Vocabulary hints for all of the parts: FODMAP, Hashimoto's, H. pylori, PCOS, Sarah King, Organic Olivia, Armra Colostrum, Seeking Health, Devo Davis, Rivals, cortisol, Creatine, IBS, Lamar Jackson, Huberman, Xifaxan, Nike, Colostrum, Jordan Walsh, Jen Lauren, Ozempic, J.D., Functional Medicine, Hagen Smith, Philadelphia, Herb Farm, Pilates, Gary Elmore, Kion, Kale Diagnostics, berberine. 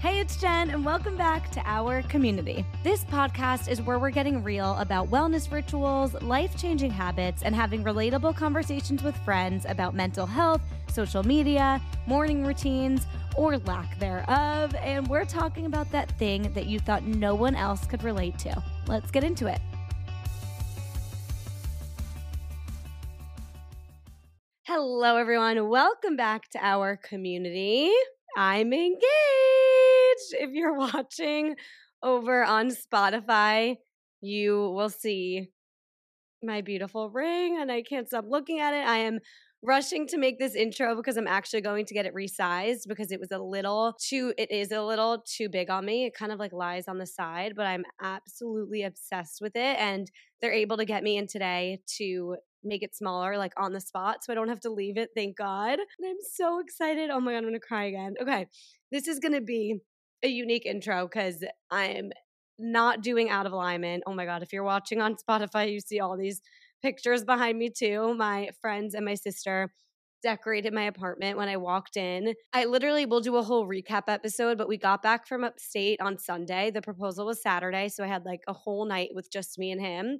Hey, it's Jen, and welcome back to Our Community. This podcast is where we're getting real about wellness rituals, life-changing habits, and having relatable conversations with friends about mental health, social media, morning routines, or lack thereof. And we're talking about that thing that you thought no one else could relate to. Let's get into it. Hello, everyone. Welcome back to Our Community. I'm engaged. If you're watching over on Spotify, you will see my beautiful ring, and I can't stop looking at it. I am rushing to make this intro because I'm actually going to get it resized because it is a little too big on me. It kind of like lies on the side, but I'm absolutely obsessed with it, and they're able to get me in today to make it smaller, like on the spot, so I don't have to leave it. Thank God. And I'm so excited. Oh my God, I'm going to cry again. Okay. This is going to be a unique intro because I'm not doing out of alignment. Oh my God. If you're watching on Spotify, you see all these pictures behind me too. My friends and my sister decorated my apartment when I walked in. I literally will do a whole recap episode, but we got back from upstate on Sunday. The proposal was Saturday, so I had like a whole night with just me and him.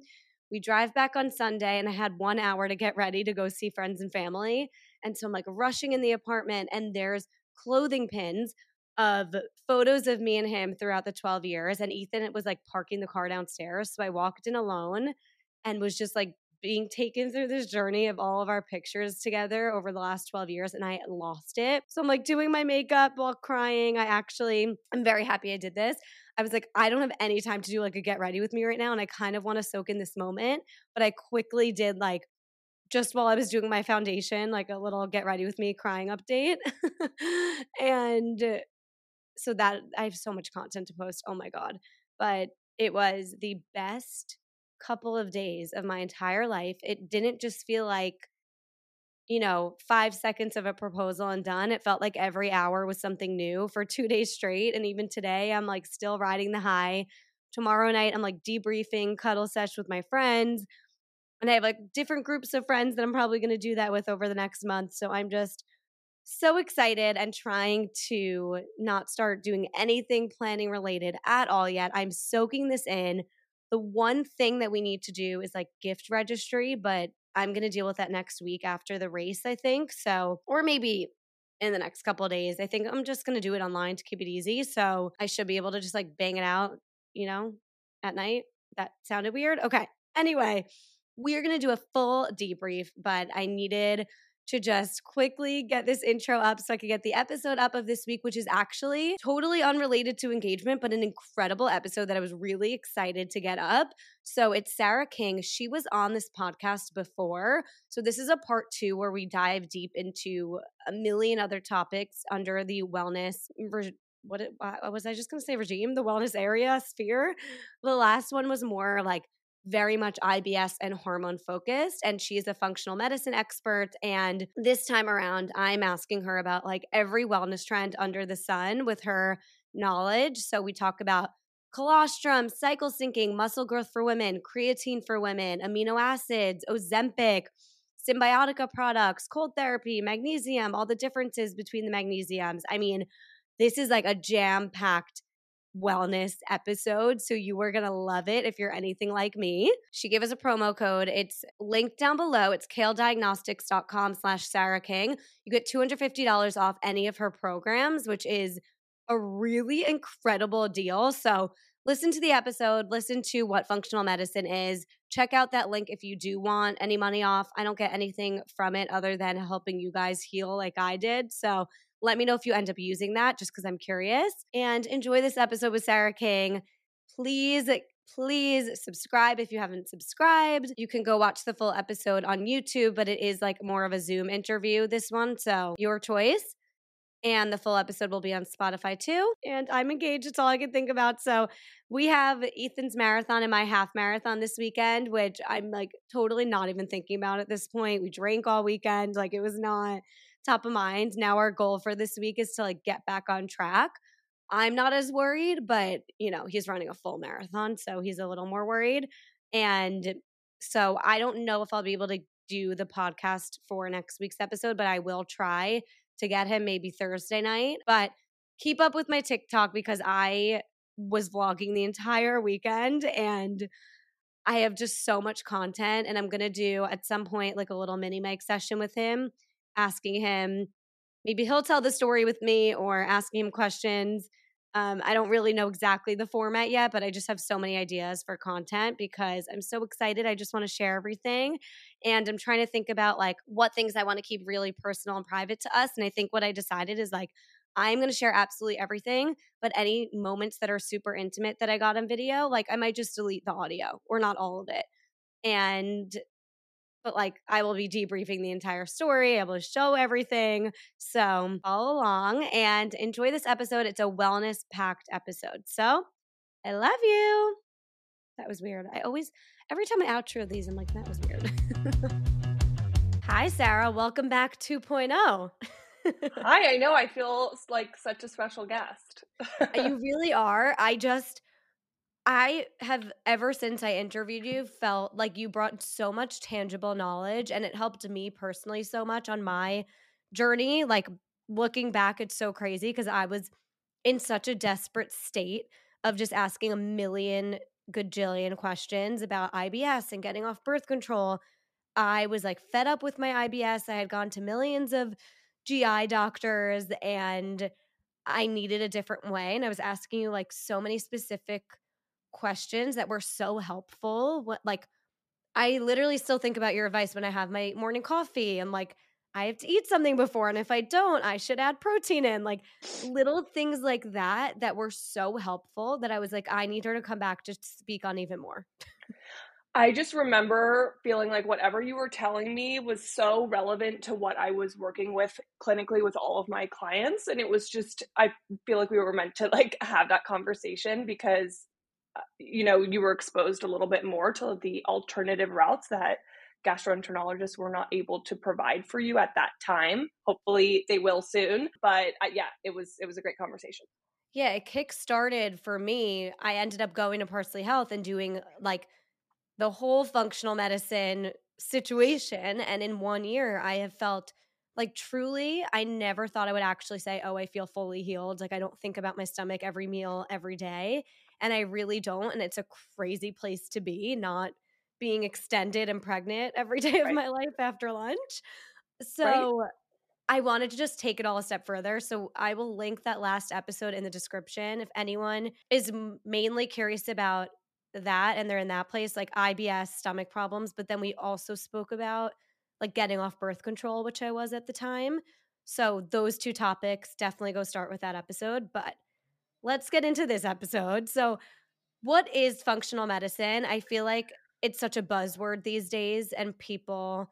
We drive back on Sunday, and I had 1 hour to get ready to go see friends and family. And so I'm like rushing in the apartment, and there's clothing pins of photos of me and him throughout the 12 years. And Ethan was like parking the car downstairs. So I walked in alone and was just like being taken through this journey of all of our pictures together over the last 12 years. And I lost it. So I'm like doing my makeup while crying. I'm very happy I did this. I was like, I don't have any time to do like a get ready with me right now. And I kind of want to soak in this moment. But I quickly did like, just while I was doing my foundation, like a little get ready with me crying update. And so that I have so much content to post. Oh my God. But it was the best couple of days of my entire life. It didn't just feel like, you know, 5 seconds of a proposal and done. It felt like every hour was something new for 2 days straight. And even today, I'm like still riding the high. Tomorrow night, I'm like debriefing cuddle sesh with my friends. And I have like different groups of friends that I'm probably going to do that with over the next month. So I'm just so excited and trying to not start doing anything planning related at all yet. I'm soaking this in. The one thing that we need to do is like gift registry, but I'm going to deal with that next week after the race, I think. So, or maybe in the next couple of days, I think I'm just going to do it online to keep it easy. So I should be able to just like bang it out, you know, at night. That sounded weird. Okay. Anyway, we're going to do a full debrief, but I needed to just quickly get this intro up so I could get the episode up of this week, which is actually totally unrelated to engagement, but an incredible episode that I was really excited to get up. So it's Sarah King. She was on this podcast before. So this is a part 2 where we dive deep into a million other topics under the wellness regime? The wellness area sphere. The last one was more like very much IBS and hormone focused. And she is a functional medicine expert. And this time around, I'm asking her about like every wellness trend under the sun with her knowledge. So we talk about colostrum, cycle syncing, muscle growth for women, creatine for women, amino acids, Ozempic, Symbiotica products, cold therapy, magnesium, all the differences between the magnesiums. I mean, this is like a jam-packed wellness episode. So you are going to love it if you're anything like me. She gave us a promo code. It's linked down below. It's kalediagnostics.com/Sarah King. You get $250 off any of her programs, which is a really incredible deal. So listen to the episode, listen to what functional medicine is. Check out that link if you do want any money off. I don't get anything from it other than helping you guys heal like I did. So let me know if you end up using that, just because I'm curious. And enjoy this episode with Sarah King. Please subscribe if you haven't subscribed. You can go watch the full episode on YouTube, but it is like more of a Zoom interview, this one. So your choice. And the full episode will be on Spotify too. And I'm engaged. It's all I can think about. So we have Ethan's marathon and my half marathon this weekend, which I'm like totally not even thinking about at this point. We drank all weekend. Like it was not top of mind. Now our goal for this week is to like get back on track. I'm not as worried, but you know, he's running a full marathon, so he's a little more worried. And so I don't know if I'll be able to do the podcast for next week's episode, but I will try to get him maybe Thursday night. But keep up with my TikTok because I was vlogging the entire weekend and I have just so much content. And I'm going to do at some point like a little mini mic session with him, asking him, maybe he'll tell the story with me or asking him questions. I don't really know exactly the format yet, but I just have so many ideas for content because I'm so excited. I just want to share everything. And I'm trying to think about like what things I want to keep really personal and private to us. And I think what I decided is like, I'm going to share absolutely everything, but any moments that are super intimate that I got on video, like I might just delete the audio or not all of it. But like I will be debriefing the entire story. I will show everything. So follow along and enjoy this episode. It's a wellness-packed episode. So I love you. That was weird. Every time I outro these, I'm like, that was weird. Hi, Sarah. Welcome back 2.0. Hi. I know. I feel like such a special guest. You really are. I have ever since I interviewed you felt like you brought so much tangible knowledge and it helped me personally so much on my journey. Like looking back, it's so crazy because I was in such a desperate state of just asking a million gajillion questions about IBS and getting off birth control. I was like fed up with my IBS. I had gone to millions of GI doctors and I needed a different way. And I was asking you like so many specific questions that were so helpful. I literally still think about your advice when I have my morning coffee and like I have to eat something before, and if I don't, I should add protein in, like little things like that were so helpful that I was like, I need her to come back to speak on even more. I just remember feeling like whatever you were telling me was so relevant to what I was working with clinically with all of my clients, and it was just, I feel like we were meant to like have that conversation because you know, you were exposed a little bit more to the alternative routes that gastroenterologists were not able to provide for you at that time. Hopefully they will soon. But yeah, it was a great conversation. Yeah, it kickstarted for me. I ended up going to Parsley Health and doing like the whole functional medicine situation. And in 1 year, I have felt like truly, I never thought I would actually say, oh, I feel fully healed. Like I don't think about my stomach every meal, every day. And I really don't. And it's a crazy place to be, not being extended and pregnant every day of my life after lunch. So I wanted to just take it all a step further. So I will link that last episode in the description. If anyone is mainly curious about that and they're in that place, like IBS, stomach problems. But then we also spoke about like getting off birth control, which I was at the time. So those two topics, definitely go start with that episode. But let's get into this episode. So what is functional medicine? I feel like it's such a buzzword these days and people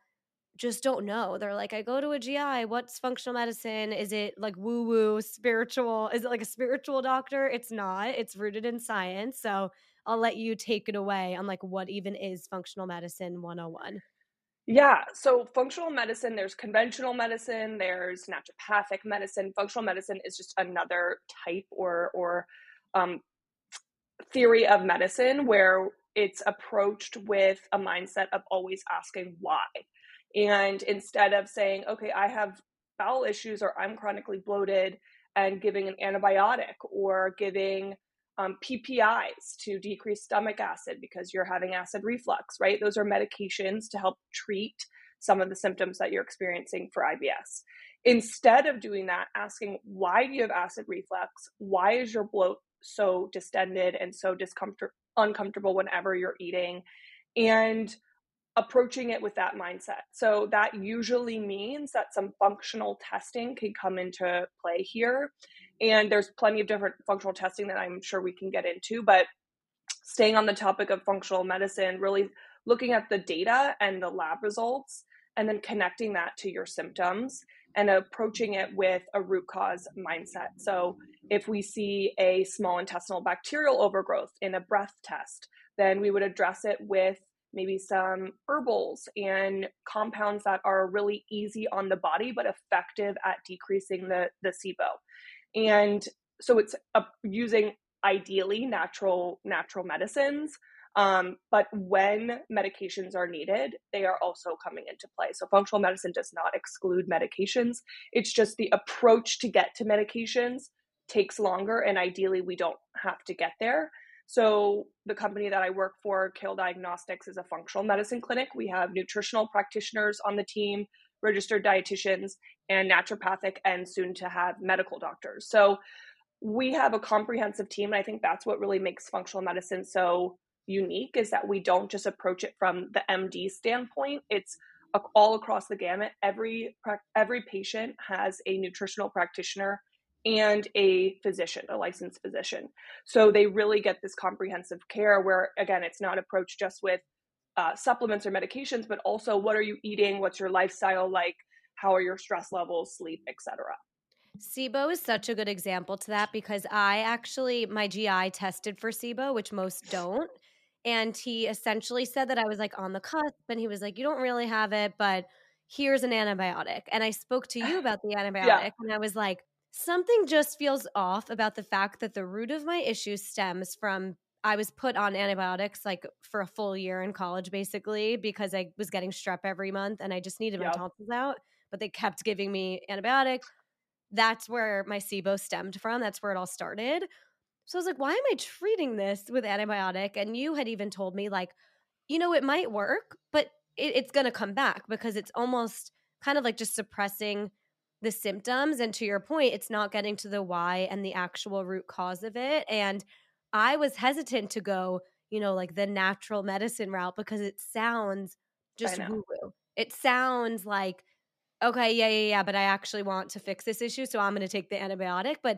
just don't know. They're like, I go to a GI. What's functional medicine? Is it like woo-woo, spiritual? Is it like a spiritual doctor? It's not. It's rooted in science. So I'll let you take it away on like what even is functional medicine 101. Yeah. So functional medicine, there's conventional medicine, there's naturopathic medicine. Functional medicine is just another type or theory of medicine where it's approached with a mindset of always asking why. And instead of saying, okay, I have bowel issues or I'm chronically bloated and giving an antibiotic or giving PPIs to decrease stomach acid because you're having acid reflux, right? Those are medications to help treat some of the symptoms that you're experiencing for IBS. Instead of doing that, asking, why do you have acid reflux? Why is your bloat so distended and so uncomfortable whenever you're eating? And approaching it with that mindset. So that usually means that some functional testing can come into play here. And there's plenty of different functional testing that I'm sure we can get into, but staying on the topic of functional medicine, really looking at the data and the lab results, and then connecting that to your symptoms and approaching it with a root cause mindset. So if we see a small intestinal bacterial overgrowth in a breath test, then we would address it with maybe some herbals and compounds that are really easy on the body, but effective at decreasing the SIBO. And so it's using ideally natural medicines, but when medications are needed, they are also coming into play. So functional medicine does not exclude medications. It's just the approach to get to medications takes longer, and ideally we don't have to get there. So the company that I work for, Kale Diagnostics, is a functional medicine clinic. We have nutritional practitioners on the team, registered dietitians, and naturopathic, and soon to have medical doctors. So we have a comprehensive team. And I think that's what really makes functional medicine so unique, is that we don't just approach it from the MD standpoint. It's all across the gamut. Every patient has a nutritional practitioner and a physician, a licensed physician. So they really get this comprehensive care where, again, it's not approached just with supplements or medications, but also what are you eating? What's your lifestyle like? How are your stress levels, sleep, etc.? SIBO is such a good example to that, because my GI tested for SIBO, which most don't. And he essentially said that I was like on the cusp, and he was like, you don't really have it, but here's an antibiotic. And I spoke to you about the antibiotic and I was like, something just feels off about the fact that the root of my issue stems from I was put on antibiotics like for a full year in college, basically, because I was getting strep every month and I just needed my tonsils out, but they kept giving me antibiotics. That's where my SIBO stemmed from. That's where it all started. So I was like, why am I treating this with antibiotic? And you had even told me like, you know, it might work, but it's going to come back, because it's almost kind of like just suppressing the symptoms. And to your point, it's not getting to the why and the actual root cause of it. And I was hesitant to go, you know, like the natural medicine route, because it sounds just woo-woo. It sounds like, okay, yeah, but I actually want to fix this issue, so I'm going to take the antibiotic. But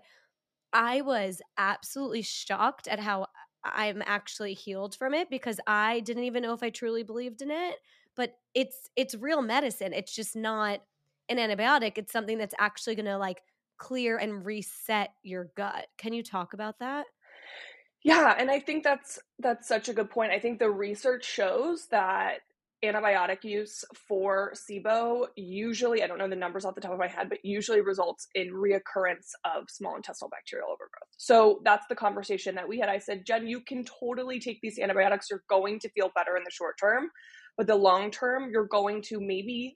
I was absolutely shocked at how I'm actually healed from it, because I didn't even know if I truly believed in it. But it's real medicine. It's just not an antibiotic. It's something that's actually going to like clear and reset your gut. Can you talk about that? Yeah, and I think that's such a good point. I think the research shows that antibiotic use for SIBO usually, I don't know the numbers off the top of my head, but usually results in reoccurrence of small intestinal bacterial overgrowth. So that's the conversation that we had. I said, Jen, you can totally take these antibiotics. You're going to feel better in the short term, but the long term, you're going to maybe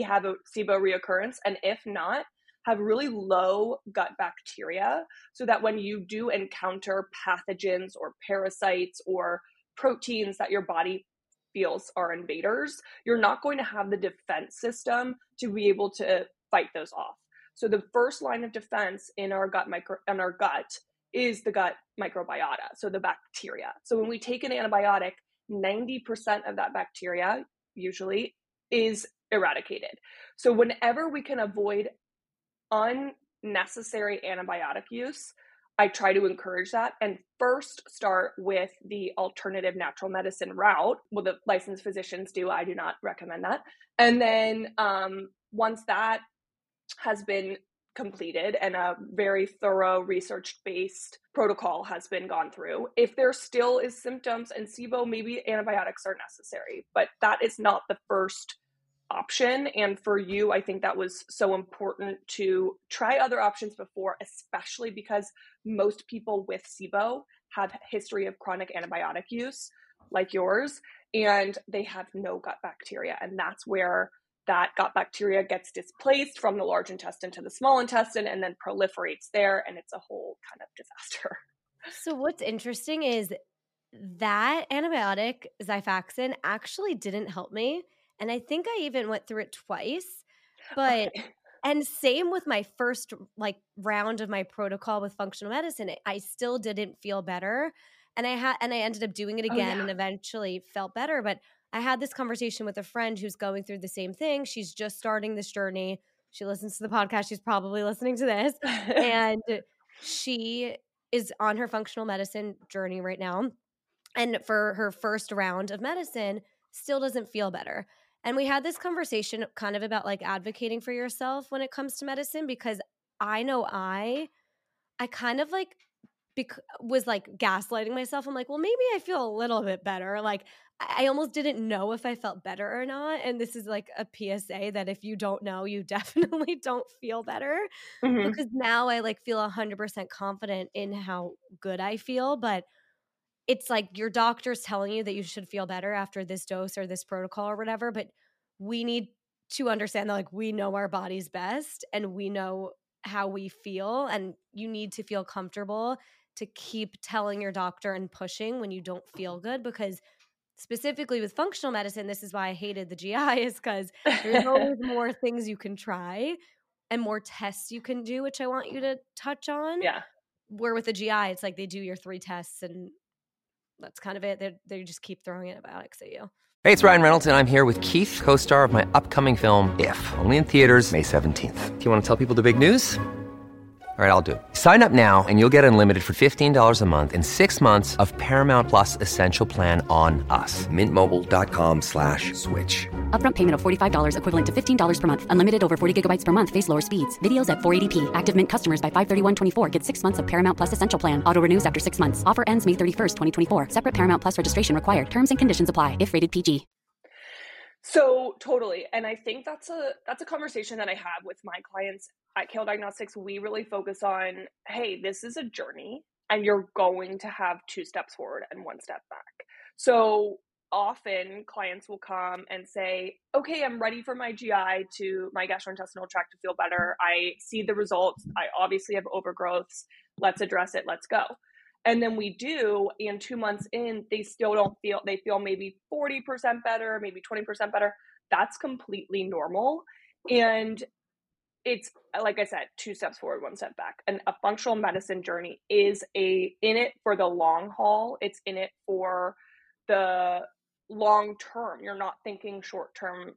have a SIBO reoccurrence. And if not, have really low gut bacteria, so that when you do encounter pathogens or parasites or proteins that your body feels are invaders, you're not going to have the defense system to be able to fight those off. So the first line of defense in our gut is the gut microbiota, so the bacteria. So when we take an antibiotic, 90% of that bacteria usually is eradicated. So whenever we can avoid unnecessary antibiotic use, I try to encourage that, and first start with the alternative natural medicine route. Well, the licensed physicians do. I do not recommend that. And then once that has been completed and a very thorough research-based protocol has been gone through, if there still is symptoms and SIBO, maybe antibiotics are necessary, but that is not the first option. And for you, I think that was so important to try other options before, especially because most people with SIBO have a history of chronic antibiotic use like yours, and they have no gut bacteria. And that's where that gut bacteria gets displaced from the large intestine to the small intestine and then proliferates there. And it's a whole kind of disaster. So what's interesting is that antibiotic, Xifaxan, actually didn't help me. And I think I even went through it twice, but okay. And same with my first like round of my protocol with functional medicine, I still didn't feel better. And I ended up doing it again and eventually felt better. But I had this conversation with a friend who's going through the same thing. She's just starting this journey. She listens to the podcast. She's probably listening to this. And she is on her functional medicine journey right now. And for her first round of medicine, still doesn't feel better. And we had this conversation kind of about like advocating for yourself when it comes to medicine, because I know I kind of like was like gaslighting myself. I'm like, well, maybe I feel a little bit better. Like I almost didn't know if I felt better or not. And this is like a PSA that if you don't know, you definitely don't feel better, mm-hmm. because now I like feel 100% confident in how good I feel. But it's like your doctor's telling you that you should feel better after this dose or this protocol or whatever. But we need to understand that like we know our bodies best and we know how we feel, and you need to feel comfortable to keep telling your doctor and pushing when you don't feel good. Because specifically with functional medicine, this is why I hated the GI, is because there's always more things you can try and more tests you can do, which I want you to touch on. Yeah. Where with the GI, it's like they do your 3 tests and that's kind of it. They just keep throwing antibiotics at you. Hey, it's Ryan Reynolds, and I'm here with Keith, co-star of my upcoming film, If, only in theaters May 17th. Do you want to tell people the big news? All right, I'll do it. Sign up now and you'll get unlimited for $15 a month and 6 months of Paramount Plus Essential Plan on us. MintMobile.com/switch. Upfront payment of $45 equivalent to $15 per month. Unlimited over 40 gigabytes per month. Face lower speeds. Videos at 480p. Active Mint customers by 531.24 get 6 months of Paramount Plus Essential Plan. Auto renews after 6 months. Offer ends May 31st, 2024. Separate Paramount Plus registration required. Terms and conditions apply if rated PG. So totally. And I think that's a conversation that I have with my clients at Kale Diagnostics. We really focus on, hey, this is a journey and you're going to have 2 steps forward and 1 step back. So often clients will come and say, okay, I'm ready for my GI to my gastrointestinal tract to feel better. I see the results. I obviously have overgrowths. Let's address it. Let's go. And then we do, and 2 months in, they still don't feel, they feel maybe 40% better, maybe 20% better. That's completely normal. And it's, like I said, 2 steps forward, 1 step back. And a functional medicine journey is in it for the long haul. It's in it for the long term. You're not thinking short-term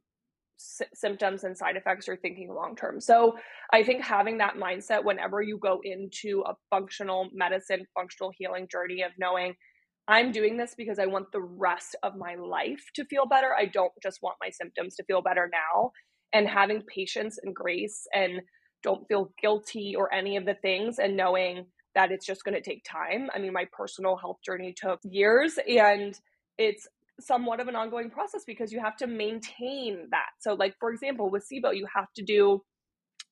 symptoms and side effects, you're thinking long term. So I think having that mindset whenever you go into a functional medicine, functional healing journey of knowing I'm doing this because I want the rest of my life to feel better. I don't just want my symptoms to feel better now. And having patience and grace and don't feel guilty or any of the things, and knowing that it's just going to take time. I mean, my personal health journey took years, and it's somewhat of an ongoing process because you have to maintain that. So like, for example, with SIBO, you have to do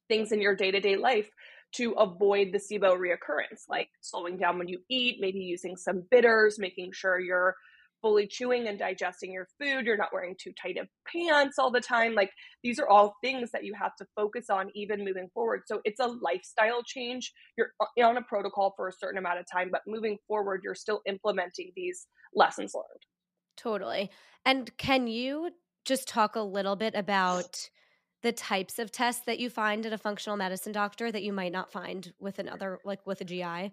things in your day-to-day life to avoid the SIBO reoccurrence, like slowing down when you eat, maybe using some bitters, making sure you're fully chewing and digesting your food. You're not wearing too tight of pants all the time. Like these are all things that you have to focus on even moving forward. So it's a lifestyle change. You're on a protocol for a certain amount of time, but moving forward, you're still implementing these lessons learned. Totally. And can you just talk a little bit about the types of tests that you find at a functional medicine doctor that you might not find with another, like with a GI?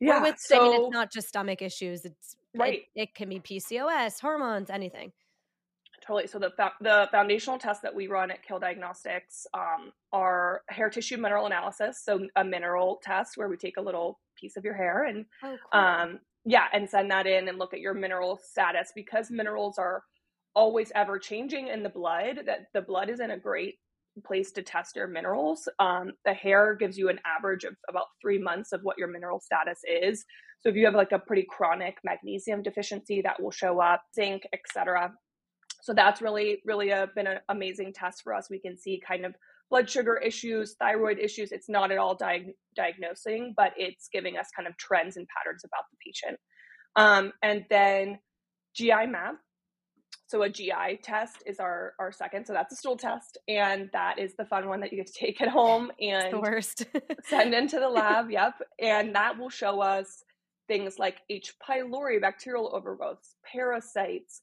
Yeah. Or with, so, I mean, it's not just stomach issues. It's right. It can be PCOS, hormones, anything. Totally. So the foundational tests that we run at Kale Diagnostics are hair tissue mineral analysis. So a mineral test where we take a little piece of your hair and and send that in and look at your mineral status, because minerals are always ever changing in the blood, that the blood isn't a great place to test your minerals. The hair gives you an average of about 3 months of what your mineral status is. So if you have like a pretty chronic magnesium deficiency, that will show up, zinc, etc. So that's really, really been an amazing test for us. We can see kind of blood sugar issues, thyroid issues. It's not at all diagnosing, but it's giving us kind of trends and patterns about the patient. And then GI map. So a GI test is our second. So that's a stool test. And that is the fun one that you have to take at home and the worst. Send into the lab. Yep. And that will show us things like H. pylori, bacterial overgrowths, parasites,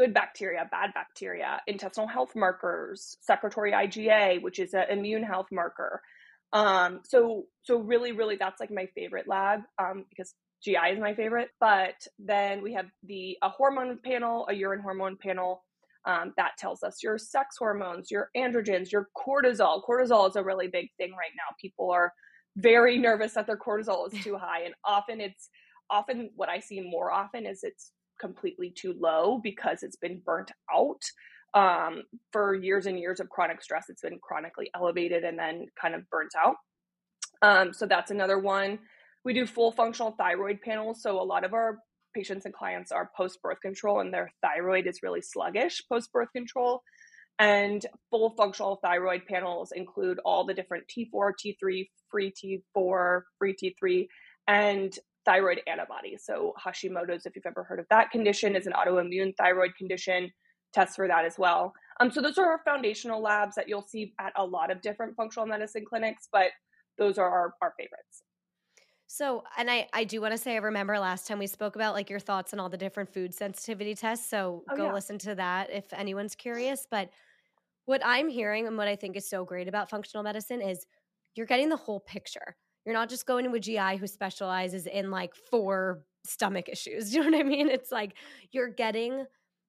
good bacteria, bad bacteria, intestinal health markers, secretory IgA, which is an immune health marker. So really, really, that's like my favorite lab, because GI is my favorite. But then we have a hormone panel, a urine hormone panel, that tells us your sex hormones, your androgens, your cortisol. Cortisol is a really big thing right now. People are very nervous that their cortisol is too high. And often what I see more often is it's completely too low because it's been burnt out. For years and years of chronic stress, it's been chronically elevated and then kind of burnt out. So that's another one. We do full functional thyroid panels. So a lot of our patients and clients are post-birth control and their thyroid is really sluggish post-birth control. And full functional thyroid panels include all the different T4, T3, free T4, free T3, and thyroid antibodies. So Hashimoto's, if you've ever heard of that condition, is an autoimmune thyroid condition. Tests for that as well. So those are our foundational labs that you'll see at a lot of different functional medicine clinics, but those are our favorites. So, and I do want to say, I remember last time we spoke about like your thoughts on all the different food sensitivity tests. So listen to that if anyone's curious. But what I'm hearing and what I think is so great about functional medicine is you're getting the whole picture. You're not just going to a GI who specializes in like 4 stomach issues. You know what I mean? It's like you're getting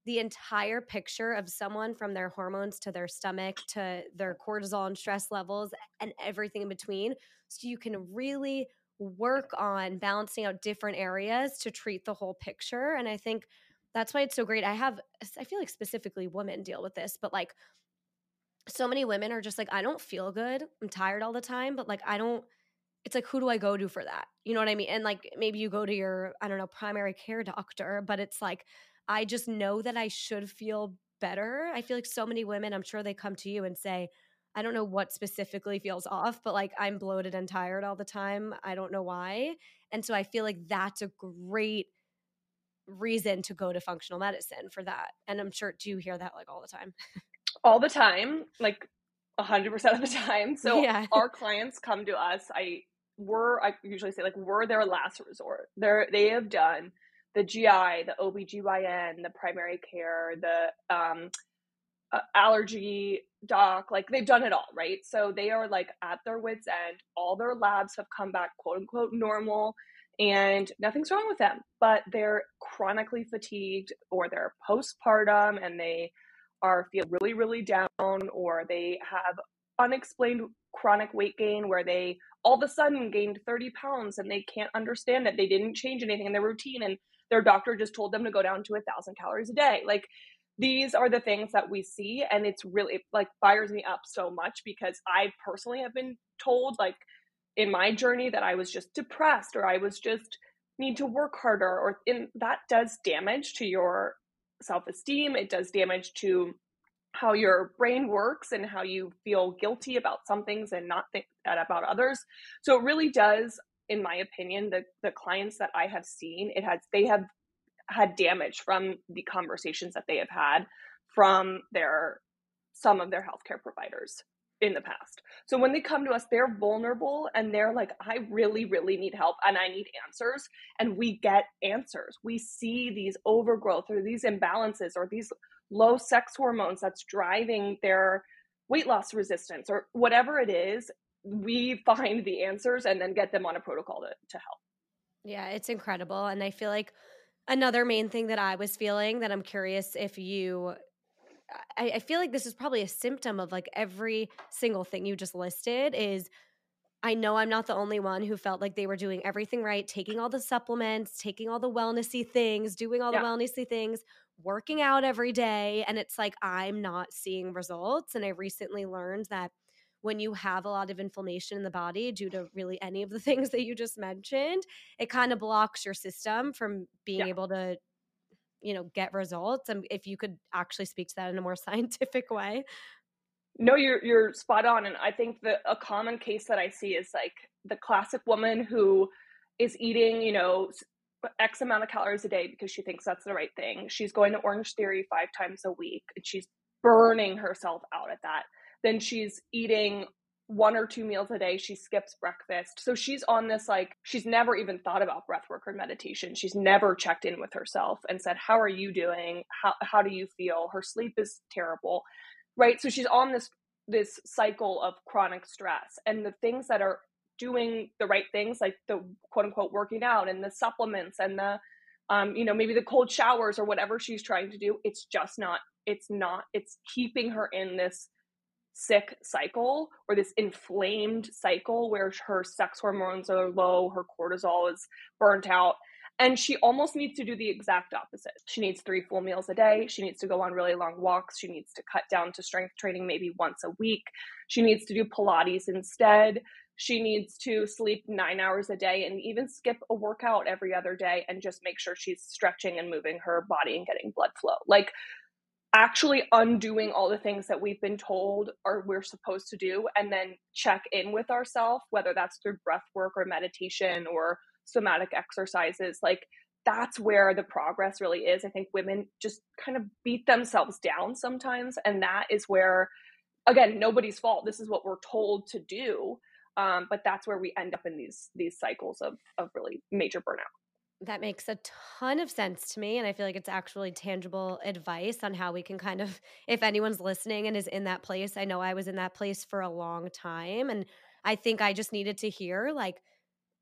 the entire picture of someone from their hormones to their stomach to their cortisol and stress levels and everything in between. So you can really work on balancing out different areas to treat the whole picture. And I think that's why it's so great. I feel like specifically women deal with this, but like so many women are just like, I don't feel good. I'm tired all the time, but like, it's like, who do I go to for that? You know what I mean? And like, maybe you go to your, I don't know, primary care doctor, but it's like, I just know that I should feel better. I feel like so many women, I'm sure they come to you and say, I don't know what specifically feels off, but like I'm bloated and tired all the time. I don't know why. And so I feel like that's a great reason to go to functional medicine for that. And I'm sure, do you hear that like all the time? All the time, like 100% of the time. So Our clients come to us. I usually say like, we're their last resort. They have done the GI, the OBGYN, the primary care, the allergy doc, like they've done it all, right? So they are like at their wit's end. All their labs have come back quote unquote normal and nothing's wrong with them, but they're chronically fatigued or they're postpartum and they feel really, really down, or they have unexplained chronic weight gain where they all of a sudden gained 30 pounds and they can't understand it. They didn't change anything in their routine and their doctor just told them to go down to 1,000 calories a day. Like these are the things that we see. And it's really like fires me up so much because I personally have been told like in my journey that I was just depressed or I was just need to work harder that does damage to your self-esteem. It does damage to how your brain works and how you feel guilty about some things and not think that about others. So it really does, in my opinion, the clients that I have seen, they have had damage from the conversations that they have had from some of their healthcare providers in the past. So when they come to us, they're vulnerable and they're like, I really, really need help and I need answers. And we get answers. We see these overgrowth or these imbalances or these low sex hormones that's driving their weight loss resistance or whatever it is, we find the answers and then get them on a protocol to help. Yeah, it's incredible. And I feel like another main thing that I was feeling that I'm curious if you – I feel like this is probably a symptom of like every single thing you just listed is I know I'm not the only one who felt like they were doing everything right, taking all the supplements, taking all the wellnessy things, doing all the wellnessy things, working out every day. And it's like, I'm not seeing results. And I recently learned that when you have a lot of inflammation in the body due to really any of the things that you just mentioned, it kind of blocks your system from being able to, you know, get results. And if you could actually speak to that in a more scientific way. No, you're spot on. And I think that a common case that I see is like the classic woman who is eating, you know, X amount of calories a day because she thinks that's the right thing. She's going to Orange Theory 5 times a week and she's burning herself out at that. Then she's eating one or two meals a day. She skips breakfast. So she's on this, like, she's never even thought about breath work or meditation. She's never checked in with herself and said, how are you doing? How do you feel? Her sleep is terrible, right? So she's on this cycle of chronic stress, and the things that are doing the right things, like the quote unquote working out and the supplements and the, maybe the cold showers or whatever she's trying to do, it's keeping her in this sick cycle or this inflamed cycle where her sex hormones are low, her cortisol is burnt out. And she almost needs to do the exact opposite. She needs 3 full meals a day. She needs to go on really long walks. She needs to cut down to strength training maybe once a week. She needs to do Pilates instead. She needs to sleep 9 hours a day and even skip a workout every other day and just make sure she's stretching and moving her body and getting blood flow. Like, actually undoing all the things that we've been told or we're supposed to do, and then check in with ourselves, whether that's through breath work or meditation or somatic exercises. Like, that's where the progress really is. I think women just kind of beat themselves down sometimes. And that is where, again, nobody's fault. This is what we're told to do. But that's where we end up in these cycles of really major burnout. That makes a ton of sense to me. And I feel like it's actually tangible advice on how we can kind of, if anyone's listening and is in that place, I know I was in that place for a long time. And I think I just needed to hear, like,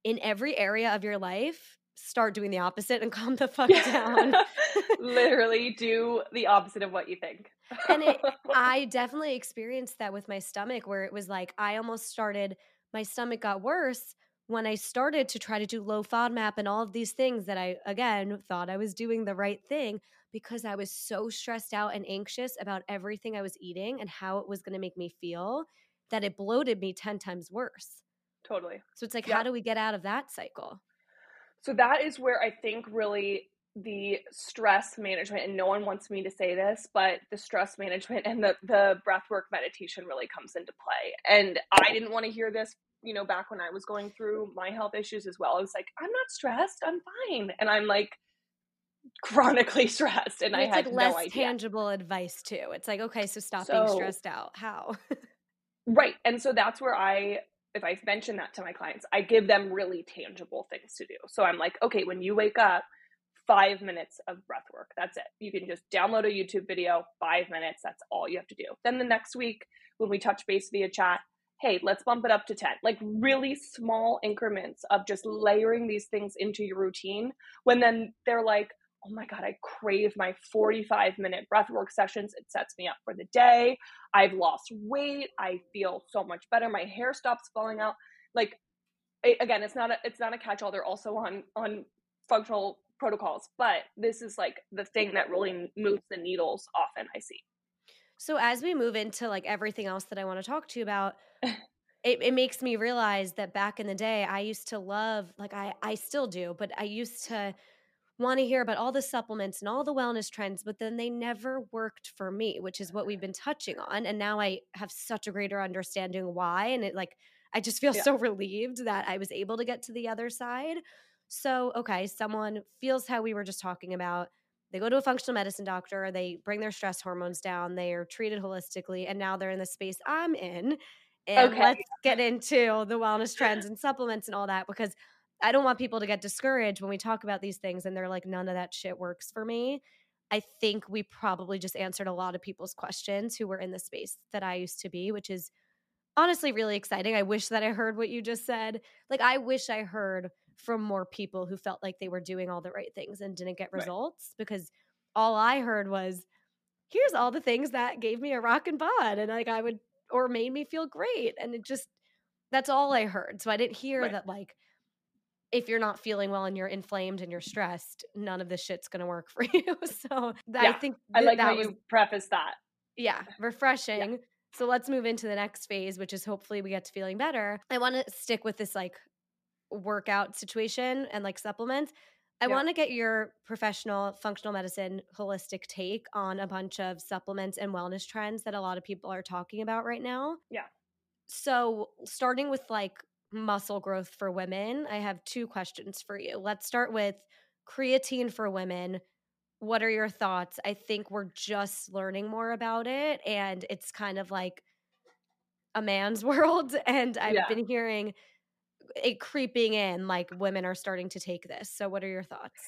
in every area of your life, start doing the opposite and calm the fuck down. Literally do the opposite of what you think. And I definitely experienced that with my stomach, where it was like, I almost started, my stomach got worse when I started to try to do low FODMAP and all of these things that I, again, thought I was doing the right thing, because I was so stressed out and anxious about everything I was eating and how it was going to make me feel, that it bloated me 10 times worse. Totally. So it's like, How do we get out of that cycle? So that is where I think really the stress management, and no one wants me to say this, but the stress management and the breathwork meditation really comes into play. And I didn't want to hear this, back when I was going through my health issues as well. I was like, I'm not stressed, I'm fine. And I'm like chronically stressed. And I had no idea. It's like less tangible advice too. It's like, okay, so stop being stressed out. How? Right. And so that's where if I mention that to my clients, I give them really tangible things to do. So I'm like, okay, when you wake up, 5 minutes of breath work. That's it. You can just download a YouTube video, 5 minutes. That's all you have to do. Then the next week, when we touch base via chat, hey, let's bump it up to 10, like really small increments of just layering these things into your routine. When then they're like, oh my God, I crave my 45-minute breathwork sessions. It sets me up for the day. I've lost weight. I feel so much better. My hair stops falling out. Like, again, it's not a catch-all. They're also on functional protocols, but this is like the thing that really moves the needles often I see. So as we move into like everything else that I want to talk to you about, it makes me realize that back in the day, I used to love, like I still do, but I used to want to hear about all the supplements and all the wellness trends, but then they never worked for me, which is what we've been touching on. And now I have such a greater understanding why. And it like, I just feel so relieved that I was able to get to the other side. So, okay, someone feels how we were just talking about. They go to a functional medicine doctor, they bring their stress hormones down, they are treated holistically, and now they're in the space I'm in. And Let's get into the wellness trends and supplements and all that, because I don't want people to get discouraged when we talk about these things and they're like, none of that shit works for me. I think we probably just answered a lot of people's questions who were in the space that I used to be, which is honestly really exciting. I wish that I heard what you just said. Like, I wish I heard from more people who felt like they were doing all the right things and didn't get results, because all I heard was, here's all the things that gave me a rockin' bod and like I would, or made me feel great. And it just, that's all I heard. So I didn't hear that, like, if you're not feeling well and you're inflamed and you're stressed, none of this shit's going to work for you. So I think I like how you preface that. Yeah. Refreshing. Yeah. So let's move into the next phase, which is hopefully we get to feeling better. I want to stick with this like workout situation and like supplements. I want to get your professional functional medicine holistic take on a bunch of supplements and wellness trends that a lot of people are talking about right now. Yeah. So starting with like muscle growth for women, I have 2 questions for you. Let's start with creatine for women. What are your thoughts? I think we're just learning more about it, and it's kind of like a man's world, and I've been hearing it creeping in, like women are starting to take this. So what are your thoughts?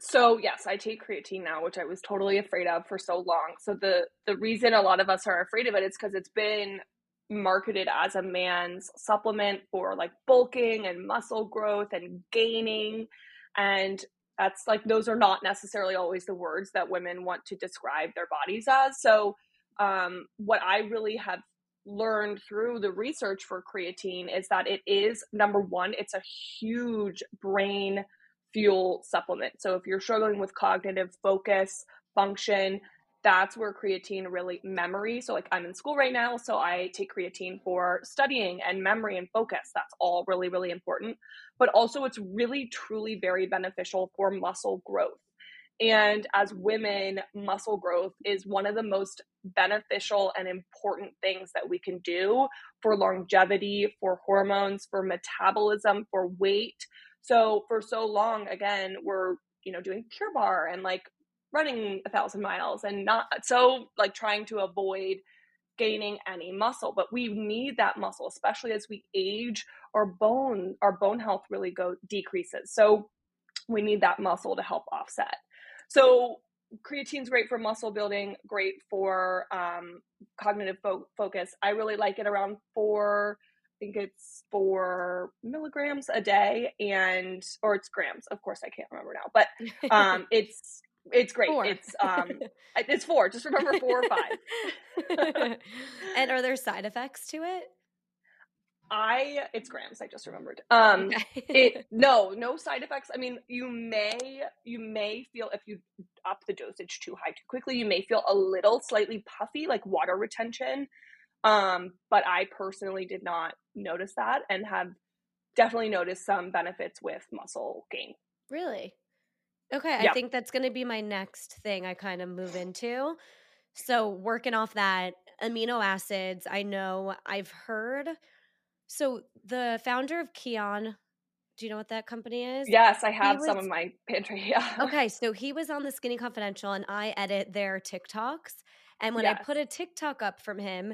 So yes, I take creatine now, which I was totally afraid of for so long. So the reason a lot of us are afraid of it is because it's been marketed as a man's supplement for like bulking and muscle growth and gaining. And that's like, those are not necessarily always the words that women want to describe their bodies as. So what I really have learned through the research for creatine is that it is, number one, it's a huge brain fuel supplement. So if you're struggling with cognitive focus, function, that's where creatine really memory. So like I'm in school right now, so I take creatine for studying and memory and focus. That's all really, really important. But also it's really, truly very beneficial for muscle growth. And as women, muscle growth is one of the most beneficial and important things that we can do for longevity, for hormones, for metabolism, for weight. So for so long, again, we're, you know, doing Pure Barre and like running 1,000 miles and not so like trying to avoid gaining any muscle, but we need that muscle, especially as we age, our bone health really decreases. So we need that muscle to help offset. So creatine's great for muscle building, great for cognitive focus. I really like it around 4 milligrams a day, and, or it's grams, of course, I can't remember now, but it's great. Four. It's 4. Just remember 4 or 5. And are there side effects to it? It's grams. I just remembered. No side effects. I mean, you may feel, if you up the dosage too high too quickly, you may feel a little slightly puffy, like water retention. But I personally did not notice that, and have definitely noticed some benefits with muscle gain. Really? Okay, I think that's going to be my next thing I kind of move into. So working off that, amino acids, I know I've heard. So the founder of Kion, do you know what that company is? Yes, I have some in my pantry. Yeah. Okay, so he was on the Skinny Confidential, and I edit their TikToks. And when I put a TikTok up from him,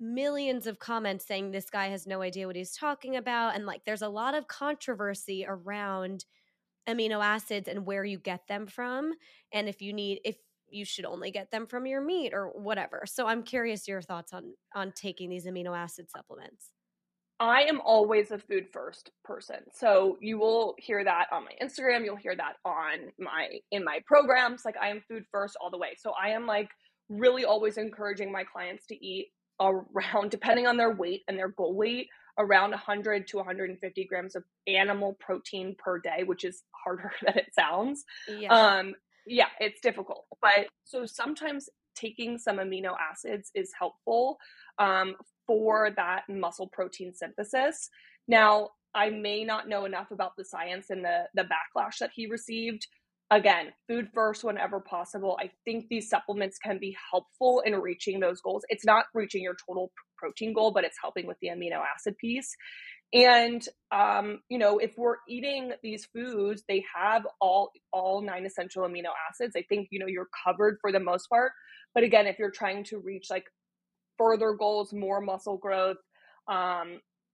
millions of comments saying this guy has no idea what he's talking about. And like there's a lot of controversy around amino acids and where you get them from, and if you should only get them from your meat or whatever. So I'm curious your thoughts on taking these amino acid supplements. I am always a food first person. So you will hear that on my Instagram, you'll hear that in my programs. Like I am food first all the way. So I am like really always encouraging my clients to eat around, depending on their weight and their goal weight, around 100 to 150 grams of animal protein per day, which is harder than it sounds. Yeah. It's difficult. But so sometimes taking some amino acids is helpful for that muscle protein synthesis. Now, I may not know enough about the science and the backlash that he received. Again, food first whenever possible. I think these supplements can be helpful in reaching those goals. It's not reaching your total protein goal, but it's helping with the amino acid piece. And, if we're eating these foods, they have all 9 essential amino acids. I think, you're covered for the most part. But again, if you're trying to reach like further goals, more muscle growth,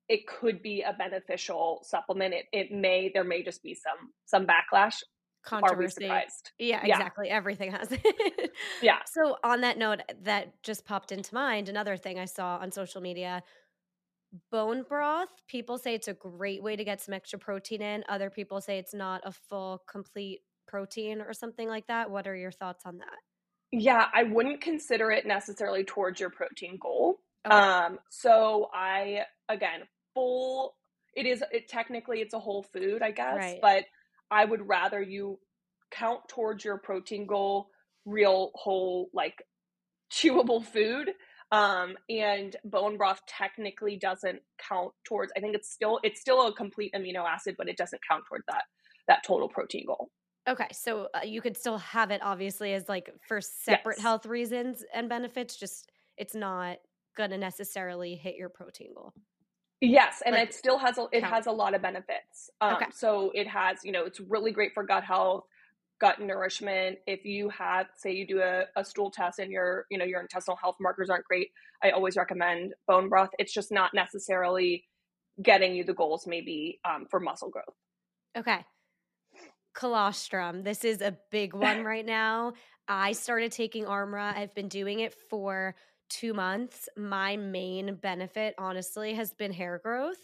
it could be a beneficial supplement. There may just be some backlash. Controversy. Yeah, exactly. Everything has it. Yeah. So on that note, that just popped into mind, another thing I saw on social media, bone broth. People say it's a great way to get some extra protein in. Other people say it's not a full, complete protein or something like that. What are your thoughts on that? Yeah, I wouldn't consider it necessarily towards your protein goal. Okay. Technically it's a whole food, I guess, right. But I would rather you count towards your protein goal, real whole, like chewable food. And bone broth technically doesn't count towards, I think it's still a complete amino acid, but it doesn't count toward that total protein goal. Okay. So you could still have it obviously as like for separate health reasons and benefits, just it's not going to necessarily hit your protein goal. Yes. And like, it still has a lot of benefits. So it has, it's really great for gut health, gut nourishment. If you have, say you do a stool test and your, you know, your intestinal health markers aren't great, I always recommend bone broth. It's just not necessarily getting you the goals maybe for muscle growth. Okay. Colostrum. This is a big one right now. I started taking Armra. I've been doing it for 2 months. My main benefit, honestly, has been hair growth.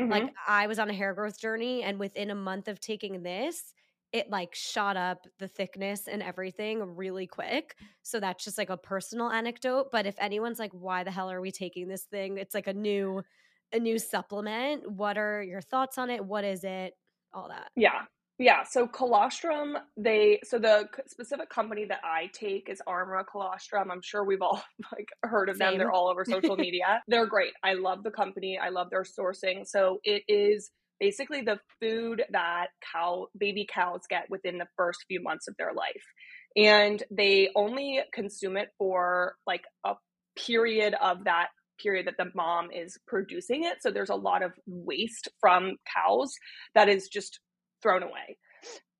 Mm-hmm. Like I was on a hair growth journey, and within a month of taking this, it like shot up the thickness and everything really quick. So that's just like a personal anecdote. But if anyone's like, why the hell are we taking this thing? It's like a new supplement. What are your thoughts on it? What is it? All that. Yeah. Yeah. So Colostrum, the specific company that I take is Armra Colostrum. I'm sure we've all like heard of them. They're all over social media. They're great. I love the company. I love their sourcing. So it is basically the food that baby cows get within the first few months of their life. And they only consume it for like a period that the mom is producing it. So there's a lot of waste from cows that is just thrown away.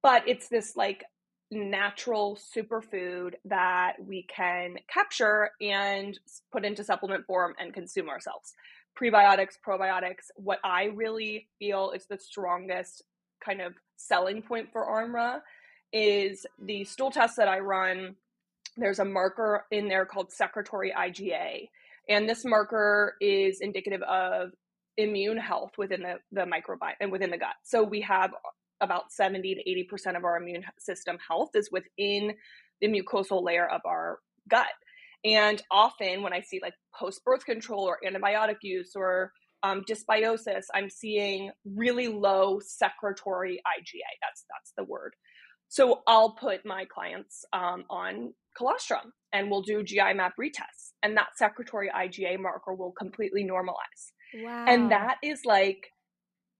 But it's this like natural superfood that we can capture and put into supplement form and consume ourselves. Prebiotics, probiotics, what I really feel is the strongest kind of selling point for Armra is the stool test that I run. There's a marker in there called secretory IgA. And this marker is indicative of immune health within the microbiome and within the gut. So we have about 70 to 80% of our immune system health is within the mucosal layer of our gut. And often when I see like post-birth control or antibiotic use or dysbiosis, I'm seeing really low secretory IgA. That's the word. So I'll put my clients on Colostrum and we'll do GI map retests, and that secretory IgA marker will completely normalize. Wow. And that is like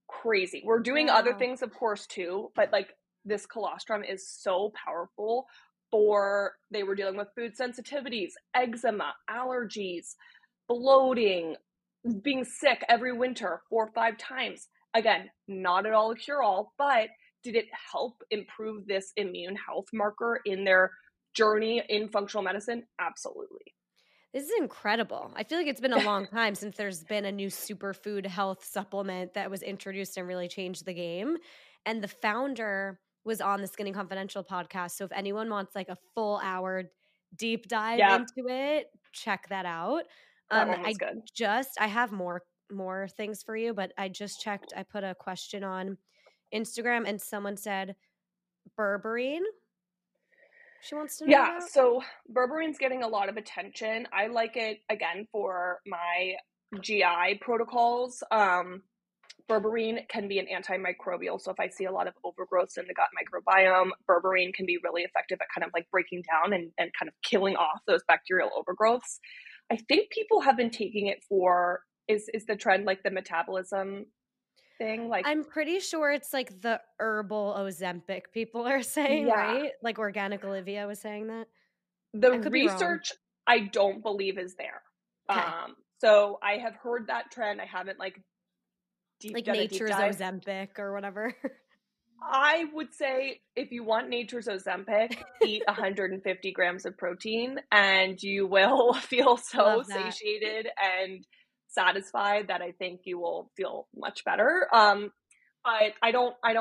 crazy. We're doing other things, of course, too, but like this Colostrum is so powerful for, they were dealing with food sensitivities, eczema, allergies, bloating, being sick every winter 4 or 5 times. Again, not at all a cure-all, but did it help improve this immune health marker in their journey in functional medicine? Absolutely. This is incredible. I feel like it's been a long time since there's been a new superfood health supplement that was introduced and really changed the game. And the founder was on the Skin and Confidential podcast. So if anyone wants like a full hour deep dive into it, check that out. I have more things for you, but I just checked. I put a question on Instagram and someone said berberine. She wants to know. Yeah, so berberine's getting a lot of attention. I like it, again, for my GI protocols. Berberine can be an antimicrobial. So if I see a lot of overgrowths in the gut microbiome, berberine can be really effective at kind of like breaking down and kind of killing off those bacterial overgrowths. I think people have been taking it for, is the trend like the metabolism thing? Like, I'm pretty sure it's like the herbal Ozempic people are saying, right? Like Organic Olivia was saying that. The research I don't believe is there. Okay. So I have heard that trend. I haven't like nature's Ozempic or whatever. I would say if you want nature's Ozempic, eat 150 grams of protein and you will feel so satiated and satisfied that I think you will feel much better. But I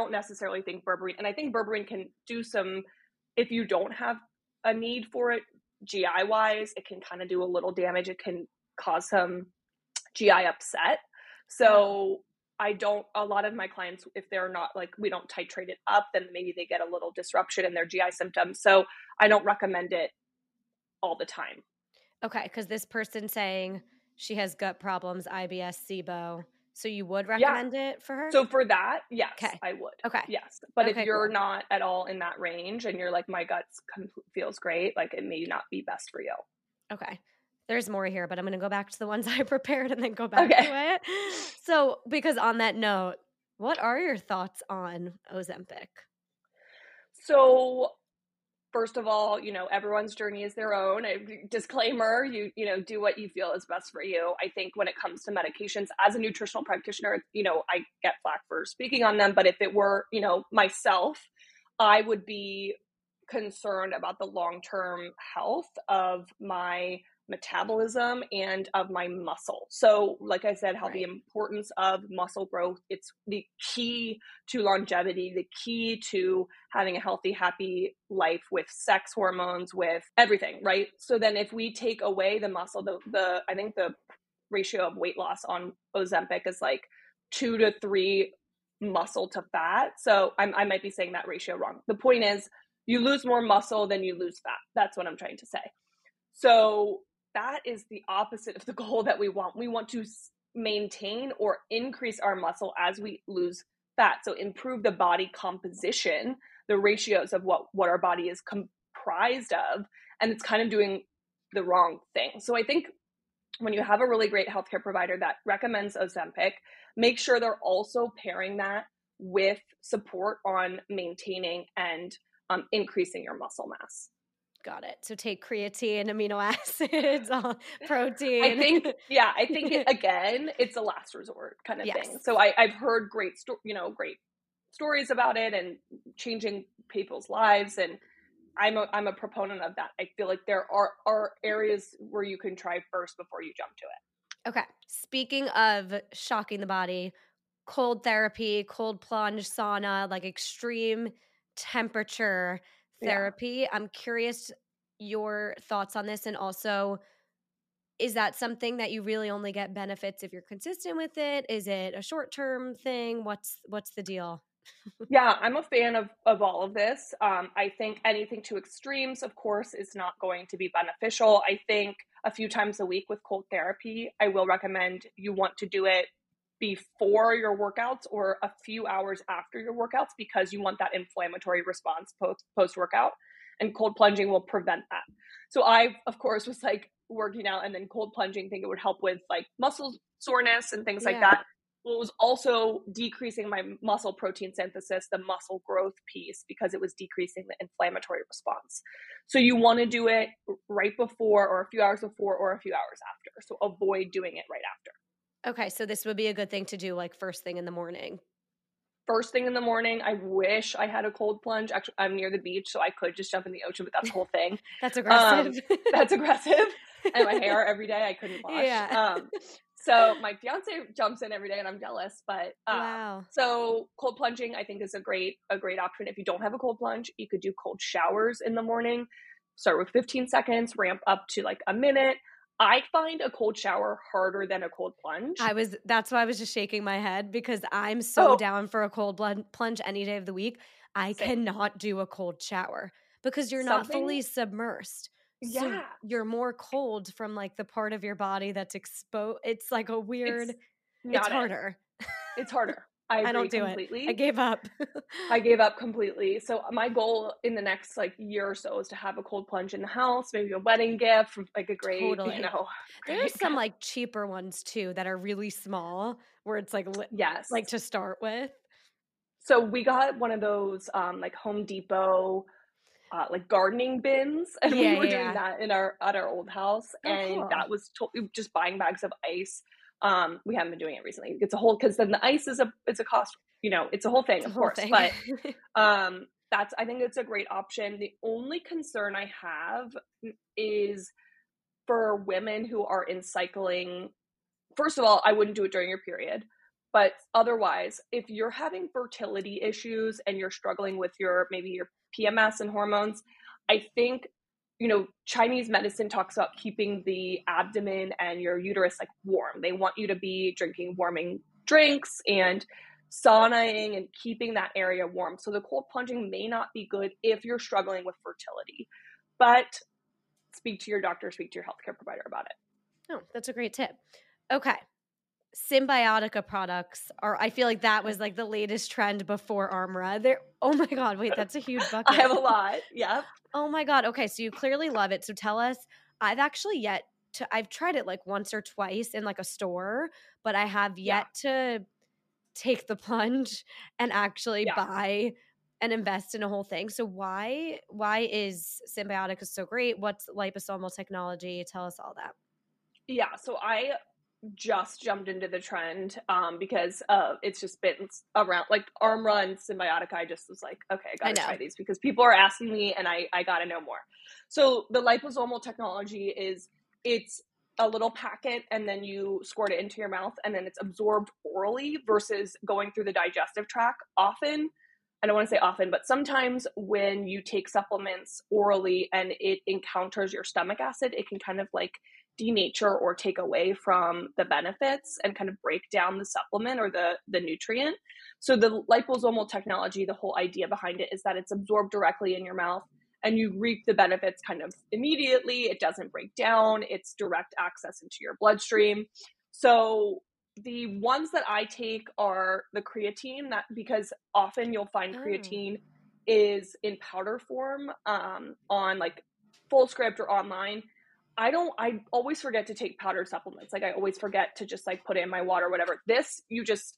don't necessarily think berberine, and I think berberine can do some, if you don't have a need for it, GI wise, it can kind of do a little damage. It can cause some GI upset. So a lot of my clients, if they're not like, we don't titrate it up, then maybe they get a little disruption in their GI symptoms. So I don't recommend it all the time. Okay. 'Cause this person saying she has gut problems, IBS, SIBO. So you would recommend it for her? So for that, yes, okay. I would. Okay. Yes. But if you're not at all in that range and you're like, my gut feels great, like it may not be best for you. Okay. There's more here, but I'm going to go back to the ones I prepared and then go back to it. So because on that note, what are your thoughts on Ozempic? So first of all, you know, everyone's journey is their own. A disclaimer, you know, do what you feel is best for you. I think when it comes to medications, as a nutritional practitioner, you know, I get flack for speaking on them. But if it were, you know, myself, I would be concerned about the long-term health of my metabolism and of my muscle. So like I said, how right. the importance of muscle growth, it's the key to longevity, the key to having a healthy, happy life with sex hormones, with everything, right? So then if we take away the muscle, the I think the ratio of weight loss on Ozempic is like 2 to 3 muscle to fat. So I might be saying that ratio wrong. The point is you lose more muscle than you lose fat. That's what I'm trying to say. So that is the opposite of the goal that we want. We want to maintain or increase our muscle as we lose fat. So improve the body composition, the ratios of what our body is comprised of, and it's kind of doing the wrong thing. So I think when you have a really great healthcare provider that recommends Ozempic, make sure they're also pairing that with support on maintaining and increasing your muscle mass. Got it. So take creatine, amino acids, protein. I think, again, it's a last resort kind of yes. thing. So I've heard great stories about it and changing people's lives. And I'm a proponent of that. I feel like there are areas where you can try first before you jump to it. Okay. Speaking of shocking the body, cold therapy, cold plunge, sauna, like extreme temperature therapy. Yeah. I'm curious your thoughts on this. And also, is that something that you really only get benefits if you're consistent with it? Is it a short-term thing? What's the deal? Yeah, I'm a fan of all of this. I think anything to extremes, of course, is not going to be beneficial. I think a few times a week with cold therapy, I will recommend you want to do it before your workouts or a few hours after your workouts, because you want that inflammatory response post-workout, and cold plunging will prevent that. So I, of course, was like working out and then cold plunging, think it would help with like muscle soreness and things yeah. like that. Well, it was also decreasing my muscle protein synthesis, the muscle growth piece, because it was decreasing the inflammatory response. So you want to do it right before or a few hours before or a few hours after. So avoid doing it right after. Okay, so this would be a good thing to do like first thing in the morning. First thing in the morning, I wish I had a cold plunge. Actually, I'm near the beach, so I could just jump in the ocean, but that's the whole thing. That's aggressive. And my hair every day, I couldn't wash. Yeah. So my fiance jumps in every day and I'm jealous, but wow. So cold plunging I think is a great option. If you don't have a cold plunge, you could do cold showers in the morning. Start with 15 seconds, ramp up to like a minute. I find a cold shower harder than a cold plunge. That's why I was just shaking my head, because I'm so down for a cold plunge any day of the week. I cannot do a cold shower because you're not fully submersed. Yeah. So you're more cold from like the part of your body that's exposed. It's like a weird, it's harder. It's harder. I don't do completely. It. I gave up. I gave up completely. So my goal in the next like year or so is to have a cold plunge in the house, maybe a wedding gift, like a great, totally. You know. There are some like cheaper ones too that are really small where it's like, yes. like to start with. So we got one of those like Home Depot, like gardening bins, and we were doing that at our old house. Oh, and cool. That was just buying bags of ice. We haven't been doing it recently. It's a whole, cause then the ice is it's a cost, you know, it's a whole thing, of course, but, I think it's a great option. The only concern I have is for women who are in cycling. First of all, I wouldn't do it during your period, but otherwise, if you're having fertility issues and you're struggling with maybe your PMS and hormones, I think Chinese medicine talks about keeping the abdomen and your uterus like warm. They want you to be drinking warming drinks and saunaing and keeping that area warm. So the cold plunging may not be good if you're struggling with fertility, but speak to your doctor, speak to your healthcare provider about it. Oh, that's a great tip. Okay. Symbiotica products are, I feel like that was like the latest trend before Armra. Oh my God, wait, that's a huge bucket. I have a lot. Yeah. Oh my God. Okay. So you clearly love it. So tell us, I've tried it like once or twice in like a store, but I have yet to take the plunge and actually buy and invest in a whole thing. So why is Symbiotica so great? What's liposomal technology? Tell us all that. Yeah. So I just jumped into the trend because it's just been around, like Armra and Symbiotica. I just was like, okay, I gotta try these because people are asking me and I gotta know more. So the liposomal technology is, it's a little packet and then you squirt it into your mouth and then it's absorbed orally versus going through the digestive tract. Often, I don't want to say often, but sometimes when you take supplements orally and it encounters your stomach acid, it can kind of like denature or take away from the benefits and kind of break down the supplement or the nutrient. So the liposomal technology, the whole idea behind it is that it's absorbed directly in your mouth and you reap the benefits kind of immediately. It doesn't break down. It's direct access into your bloodstream. So the ones that I take are the creatine, that because often you'll find creatine is in powder form on like FullScript or online. I always forget to take powdered supplements. Like I always forget to just like put it in my water or whatever. This,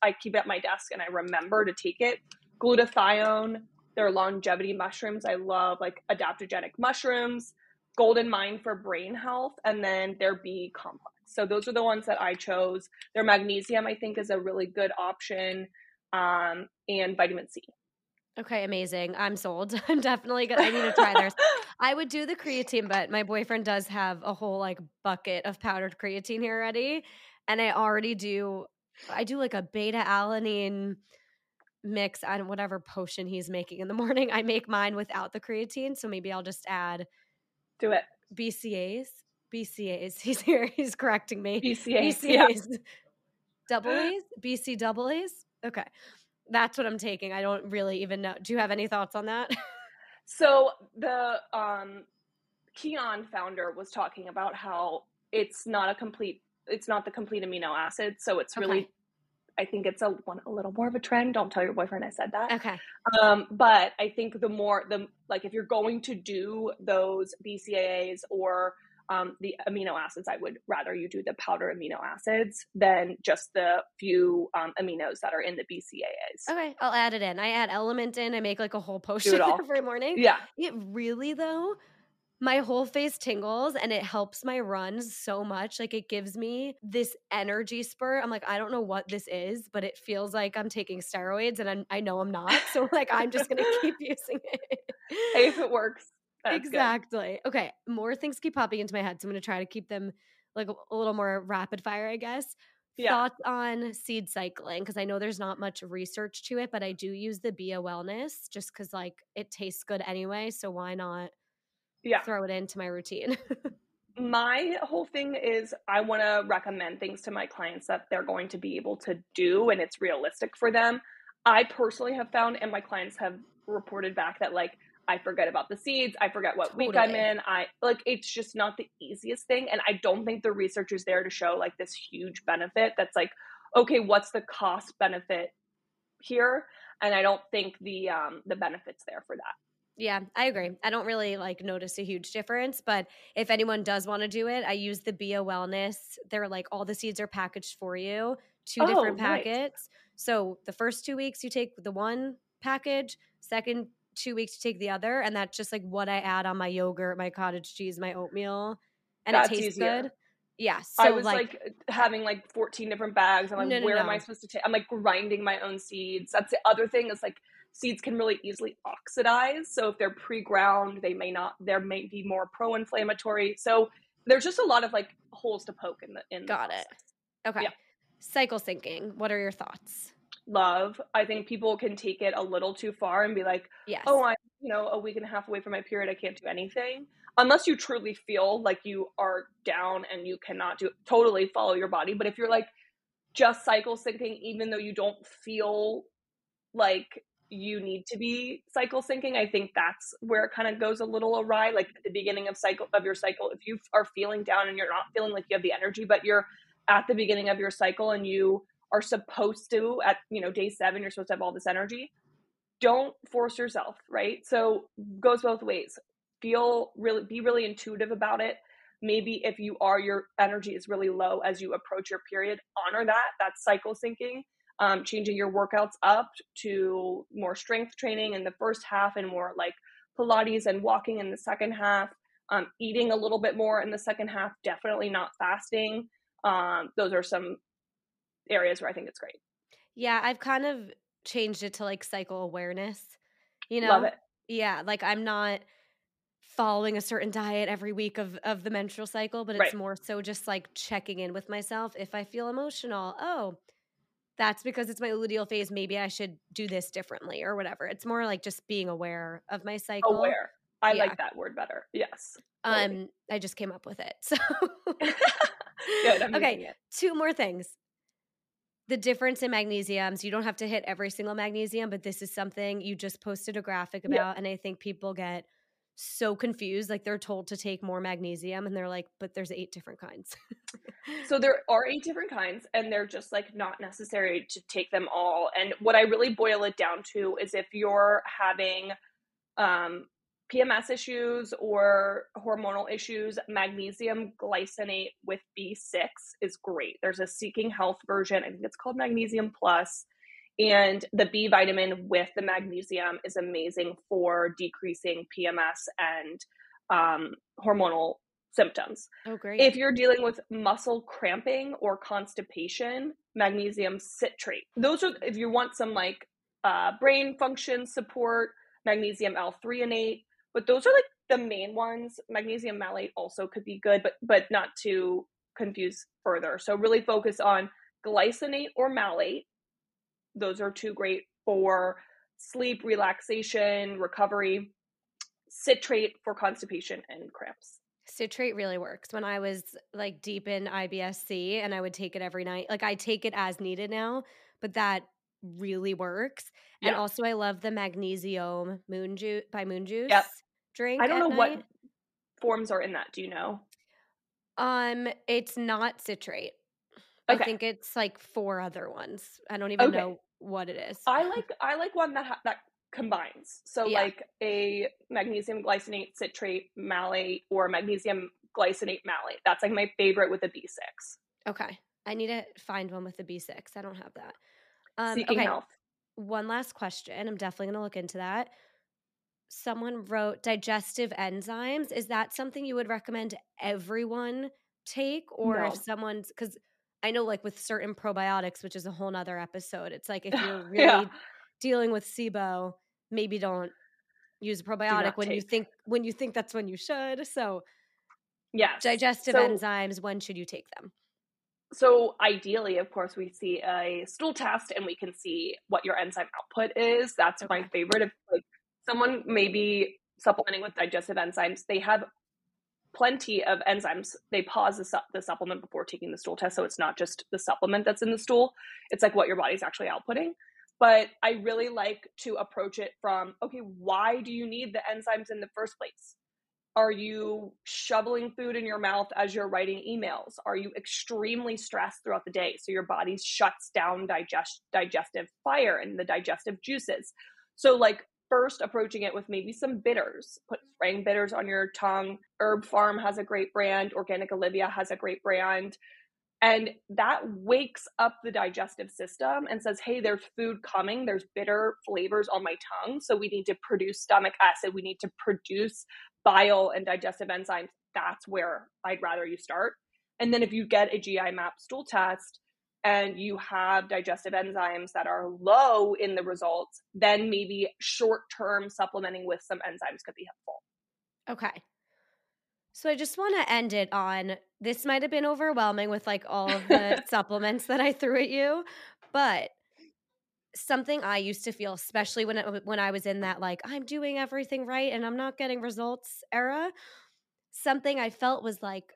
I keep it at my desk and I remember to take it. Glutathione, their longevity mushrooms. I love like adaptogenic mushrooms, Golden Mind for brain health, and then their B complex. So those are the ones that I chose. Their magnesium, I think, is a really good option, and vitamin C. Okay, amazing. I'm sold. I'm definitely good. I need to try theirs. I would do the creatine, but my boyfriend does have a whole like bucket of powdered creatine here already. And I do like a beta alanine mix on whatever potion he's making in the morning. I make mine without the creatine. So maybe I'll just add BCAAs. He's here. He's correcting me. BCAAs. Yeah. Double A's? BC double A's? Okay. That's what I'm taking. I don't really even know. Do you have any thoughts on that? So the Kion founder was talking about how it's not the complete amino acid. So it's really, I think it's a little more of a trend. Don't tell your boyfriend I said that. Okay. But I think like if you're going to do those BCAAs or the amino acids, I would rather you do the powder amino acids than just the few aminos that are in the BCAAs. Okay, I'll add it in. I add element in. I make like a whole potion every morning. Yeah. It really though, my whole face tingles and it helps my runs so much. Like it gives me this energy spurt. I'm like, I don't know what this is, but it feels like I'm taking steroids and I know I'm not. So like, I'm just going to keep using it. Hey, if it works. That's exactly. Good. Okay. More things keep popping into my head. So I'm going to try to keep them like a little more rapid fire, I guess. Yeah. Thoughts on seed cycling? Because I know there's not much research to it, but I do use the Bia Wellness just because like it tastes good anyway. So why not throw it into my routine? My whole thing is I want to recommend things to my clients that they're going to be able to do and it's realistic for them. I personally have found, and my clients have reported back that like, I forget about the seeds. I forget what week I'm in. It's just not the easiest thing. And I don't think the research is there to show like this huge benefit that's like, okay, what's the cost benefit here? And I don't think the benefit's there for that. Yeah, I agree. I don't really like notice a huge difference, but if anyone does want to do it, I use the Bia Wellness. They're like all the seeds are packaged for you, two different packets. Right. So the first 2 weeks you take the one package, second 2 weeks to take the other. And that's just like what I add on my yogurt, my cottage cheese, my oatmeal. And that's it tastes good. Yeah. So I was like having like 14 different bags. I'm like, where am I supposed to take? I'm like grinding my own seeds. That's the other thing is like seeds can really easily oxidize. So if they're pre-ground, there may be more pro-inflammatory. So there's just a lot of like holes to poke in the Got process. It. Okay. Yeah. Cycle syncing. What are your thoughts? Love. I think people can take it a little too far and be like, oh, I'm, a week and a half away from my period. I can't do anything. Unless you truly feel like you are down and you cannot totally follow your body. But if you're like just cycle syncing, even though you don't feel like you need to be cycle syncing, I think that's where it kind of goes a little awry. Like at the beginning of your cycle, if you are feeling down and you're not feeling like you have the energy, but you're at the beginning of your cycle and you are supposed to at, day 7, you're supposed to have all this energy. Don't force yourself, right? So goes both ways. Be really intuitive about it. Maybe if your energy is really low as you approach your period, honor that. That's cycle syncing, changing your workouts up to more strength training in the first half and more like Pilates and walking in the second half, eating a little bit more in the second half, definitely not fasting. Those are some areas where I think it's great. Yeah, I've kind of changed it to like cycle awareness, you know? Love it. Yeah, like I'm not following a certain diet every week of the menstrual cycle, but it's right. more so just like checking in with myself. If I feel emotional, oh, that's because it's my luteal phase. Maybe I should do this differently or whatever. It's more like just being aware of my cycle. Aware. I like that word better. Yes. Totally. I just came up with it. So good, okay, two more things. The difference in magnesiums. You don't have to hit every single magnesium, but this is something you just posted a graphic about. Yeah. And I think people get so confused. Like they're told to take more magnesium and they're like, but there's 8 different kinds. So there are 8 different kinds and they're just like not necessary to take them all. And what I really boil it down to is if you're having PMS issues or hormonal issues, magnesium glycinate with B6 is great. There's a Seeking Health version. I think it's called Magnesium Plus. And the B vitamin with the magnesium is amazing for decreasing PMS and hormonal symptoms. Oh, great. If you're dealing with muscle cramping or constipation, magnesium citrate. Those are, if you want some like brain function support, magnesium L-threonate. But those are like the main ones. Magnesium malate also could be good, but not to confuse further. So really focus on glycinate or malate. Those are two great for sleep, relaxation, recovery. Citrate for constipation and cramps. Citrate really works. When I was like deep in IBS-C and I would take it every night, like I take it as needed now, but that really works. And also I love the magnesium Moon Juice by Moon Juice drink. I don't know what forms are in that. Do you know? It's not citrate. Okay. I think it's like 4 other ones. I don't even know what it is. I like one that combines. So like a magnesium glycinate citrate malate or magnesium glycinate malate. That's like my favorite with a B6. Okay. I need to find one with the B6. I don't have that. Seeking Health. One last question. I'm definitely going to look into that. Someone wrote digestive enzymes. Is that something you would recommend everyone take? Or if someone's – because I know like with certain probiotics, which is a whole nother episode, it's like if you're really dealing with SIBO, maybe don't use a probiotic when you think that's when you should. So digestive enzymes, when should you take them? So ideally, of course, we see a stool test and we can see what your enzyme output is. That's my favorite. If like someone may be supplementing with digestive enzymes, they have plenty of enzymes. They pause the supplement before taking the stool test. So it's not just the supplement that's in the stool. It's like what your body's actually outputting. But I really like to approach it from, okay, why do you need the enzymes in the first place? Are you shoveling food in your mouth as you're writing emails? Are you extremely stressed throughout the day? So your body shuts down digestive fire and the digestive juices. So like first approaching it with maybe some bitters, put spraying bitters on your tongue. Herb Farm has a great brand. Organic Olivia has a great brand. And that wakes up the digestive system and says, hey, there's food coming. There's bitter flavors on my tongue. So we need to produce stomach acid. We need to produce bile and digestive enzymes. That's where I'd rather you start. And then if you get a GI map stool test and you have digestive enzymes that are low in the results, then maybe short-term supplementing with some enzymes could be helpful. Okay. So I just want to end it on, this might have been overwhelming with like all of the supplements that I threw at you, but something I used to feel, especially when I was in that like, I'm doing everything right and I'm not getting results era, something I felt was like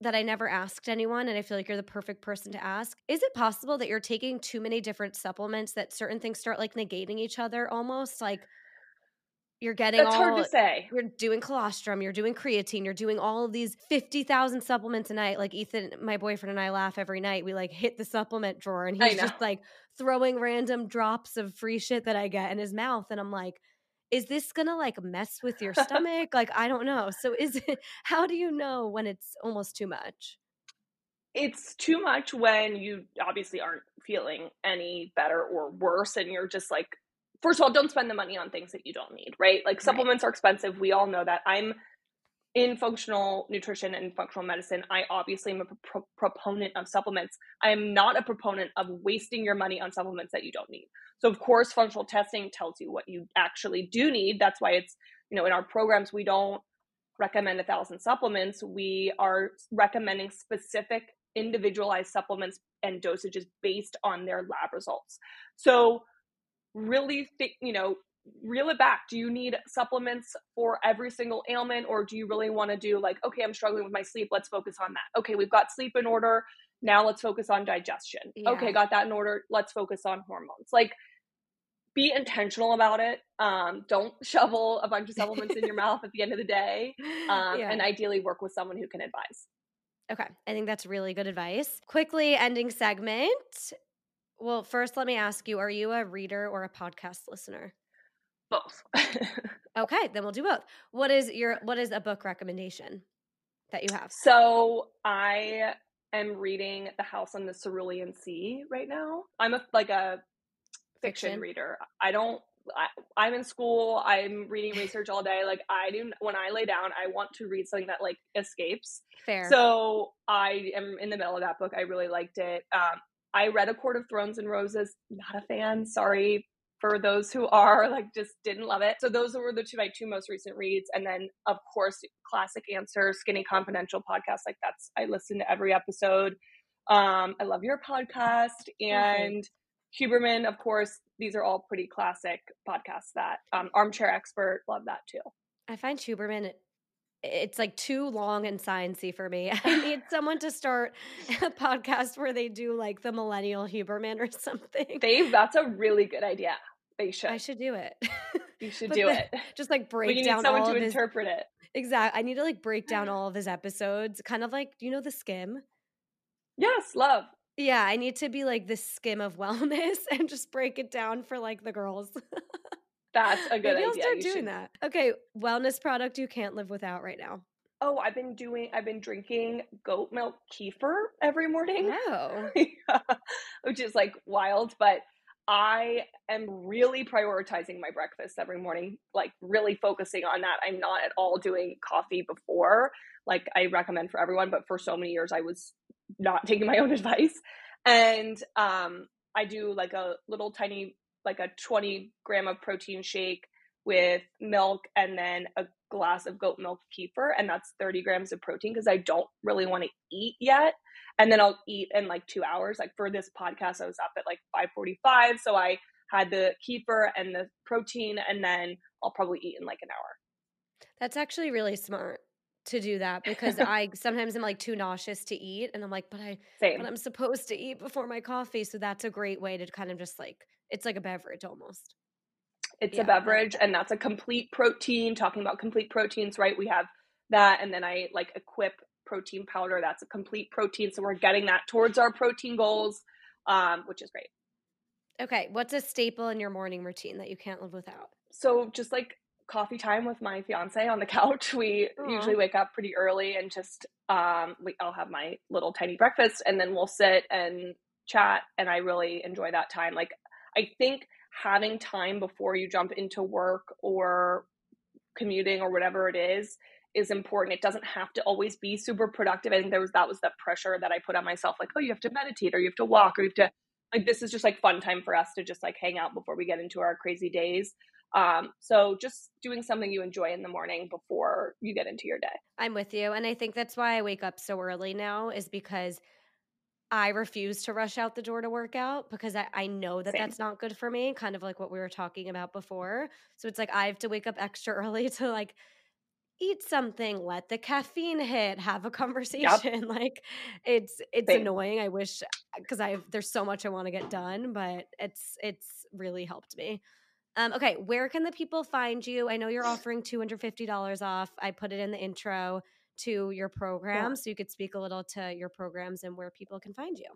that I never asked anyone, and I feel like you're the perfect person to ask. Is it possible that you're taking too many different supplements that certain things start like negating each other almost? Like you're getting that's all hard to say. You're doing colostrum, you're doing creatine, you're doing all of these 50,000 supplements a night. Like Ethan, my boyfriend, and I laugh every night. We like hit the supplement drawer and he's just like throwing random drops of free shit that I get in his mouth. And I'm like, is this going to like mess with your stomach? Like, I don't know. So how do you know when it's almost too much? It's too much when you obviously aren't feeling any better or worse. And you're just like, first of all, don't spend the money on things that you don't need, right? Like supplements are expensive. We all know that. I'm in functional nutrition and functional medicine, I obviously am a proponent of supplements. I am not a proponent of wasting your money on supplements that you don't need. So of course, functional testing tells you what you actually do need. That's why it's, you know, in our programs, we don't recommend 1,000 supplements. We are recommending specific individualized supplements and dosages based on their lab results. So really think, you know, reel it back. Do you need supplements for every single ailment, or do you really want to do like, okay, I'm struggling with my sleep, let's focus on that. Okay, we've got sleep in order, now let's focus on digestion. Yeah. Okay, got that in order, let's focus on hormones. Like, be intentional about it. Don't shovel a bunch of supplements in your mouth at the end of the day. And ideally work with someone who can advise. Okay, I think that's really good advice. Quickly ending segment. Well, first let me ask you, are you a reader or a podcast listener? Both. Okay, then we'll do both. What is a book recommendation that you have? So I am reading The House on the Cerulean Sea right now. I'm a fiction reader. I'm in school, I'm reading research all day. Like, I do, when I lay down, I want to read something that like escapes. Fair. So I am in the middle of that book. I really liked it. I read A Court of Thorns and Roses. Not a fan. Sorry for those who are, like, just didn't love it. So those were my two most recent reads. And then of course, classic answer, Skinny Confidential podcast. Like, that's, I listen to every episode. I love your podcast and Huberman, of course. These are all pretty classic podcasts that Armchair Expert, love that too. I find Huberman, it's like too long and sciencey for me. I need someone to start a podcast where they do like the millennial Huberman or something. That's a really good idea. They should. I should do it. You should do it. Just like break down. You need someone to interpret it. Exactly. I need to like break down all of his episodes. Kind of like, do you know The Skim? Yes, love. Yeah, I need to be like the Skim of wellness and just break it down for like the girls. That's a good idea. Maybe I'll start doing that. Okay, wellness product you can't live without right now. Oh, I've been drinking goat milk kefir every morning. Oh. Yeah, which is like wild, but I am really prioritizing my breakfast every morning, like really focusing on that. I'm not at all doing coffee before, like I recommend for everyone, but for so many years I was not taking my own advice. And I do like a little tiny, like a 20 gram of protein shake with milk and then a glass of goat milk kefir, and that's 30 grams of protein because I don't really want to eat yet. And then I'll eat in like 2 hours. Like for this podcast, I was up at like 5:45, so I had the kefir and the protein, and then I'll probably eat in like an hour. That's actually really smart to do that because I sometimes am like too nauseous to eat, and I'm like, but I'm supposed to eat before my coffee. So that's a great way to kind of just like, it's like a beverage almost. It's a beverage, and that's a complete protein. Talking about complete proteins, right? We have that, and then I like Equip protein powder. That's a complete protein. So we're getting that towards our protein goals, which is great. Okay. What's a staple in your morning routine that you can't live without? So just like coffee time with my fiance on the couch. We usually wake up pretty early and just, I'll have my little tiny breakfast, and then we'll sit and chat. And I really enjoy that time. Like, I think having time before you jump into work or commuting or whatever it is important. It doesn't have to always be super productive. I think that was that pressure that I put on myself, like, oh, you have to meditate or you have to walk or you have to, like, this is just like fun time for us to just like hang out before we get into our crazy days. So just doing something you enjoy in the morning before you get into your day. I'm with you. And I think that's why I wake up so early now, is because I refuse to rush out the door to work out because I know that that's not good for me, kind of like what we were talking about before. So it's like I have to wake up extra early to like eat something, let the caffeine hit, have a conversation. Yep. Like it's annoying. I wish, because there's so much I want to get done, but it's really helped me. Okay, where can the people find you? I know you're offering $250 off. I put it in the intro to your program. Yeah. So you could speak a little to your programs and where people can find you.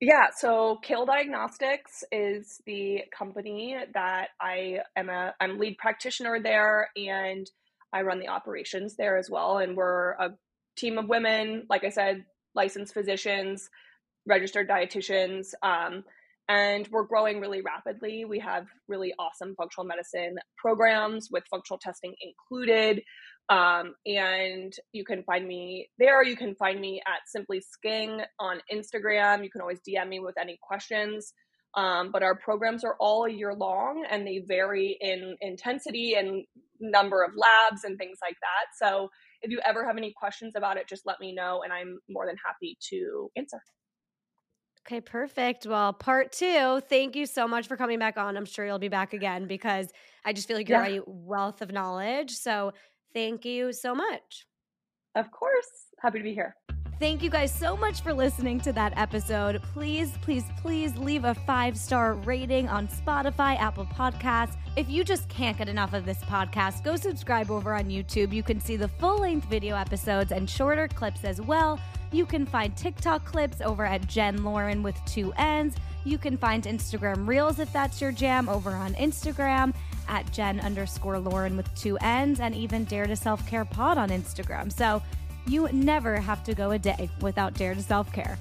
Yeah. So Kale Diagnostics is the company that I'm lead practitioner there, and I run the operations there as well. And we're a team of women, like I said, licensed physicians, registered dietitians, And we're growing really rapidly. We have really awesome functional medicine programs with functional testing included. And you can find me there. You can find me at Simply Sking on Instagram. You can always DM me with any questions. But our programs are all year long, and they vary in intensity and number of labs and things like that. So if you ever have any questions about it, just let me know, and I'm more than happy to answer. Okay, perfect. Well, part two, thank you so much for coming back on. I'm sure you'll be back again because I just feel like you're a wealth of knowledge. So thank you so much. Of course. Happy to be here. Thank you guys so much for listening to that episode. Please, please, please leave a 5-star rating on Spotify, Apple Podcasts. If you just can't get enough of this podcast, go subscribe over on YouTube. You can see the full-length video episodes and shorter clips as well. You can find TikTok clips over at Jen Lauren with 2 N's. You can find Instagram Reels if that's your jam over on Instagram at Jen_Lauren with 2 N's, and even Dare to Self-Care Pod on Instagram. So you never have to go a day without Dare to Self-Care.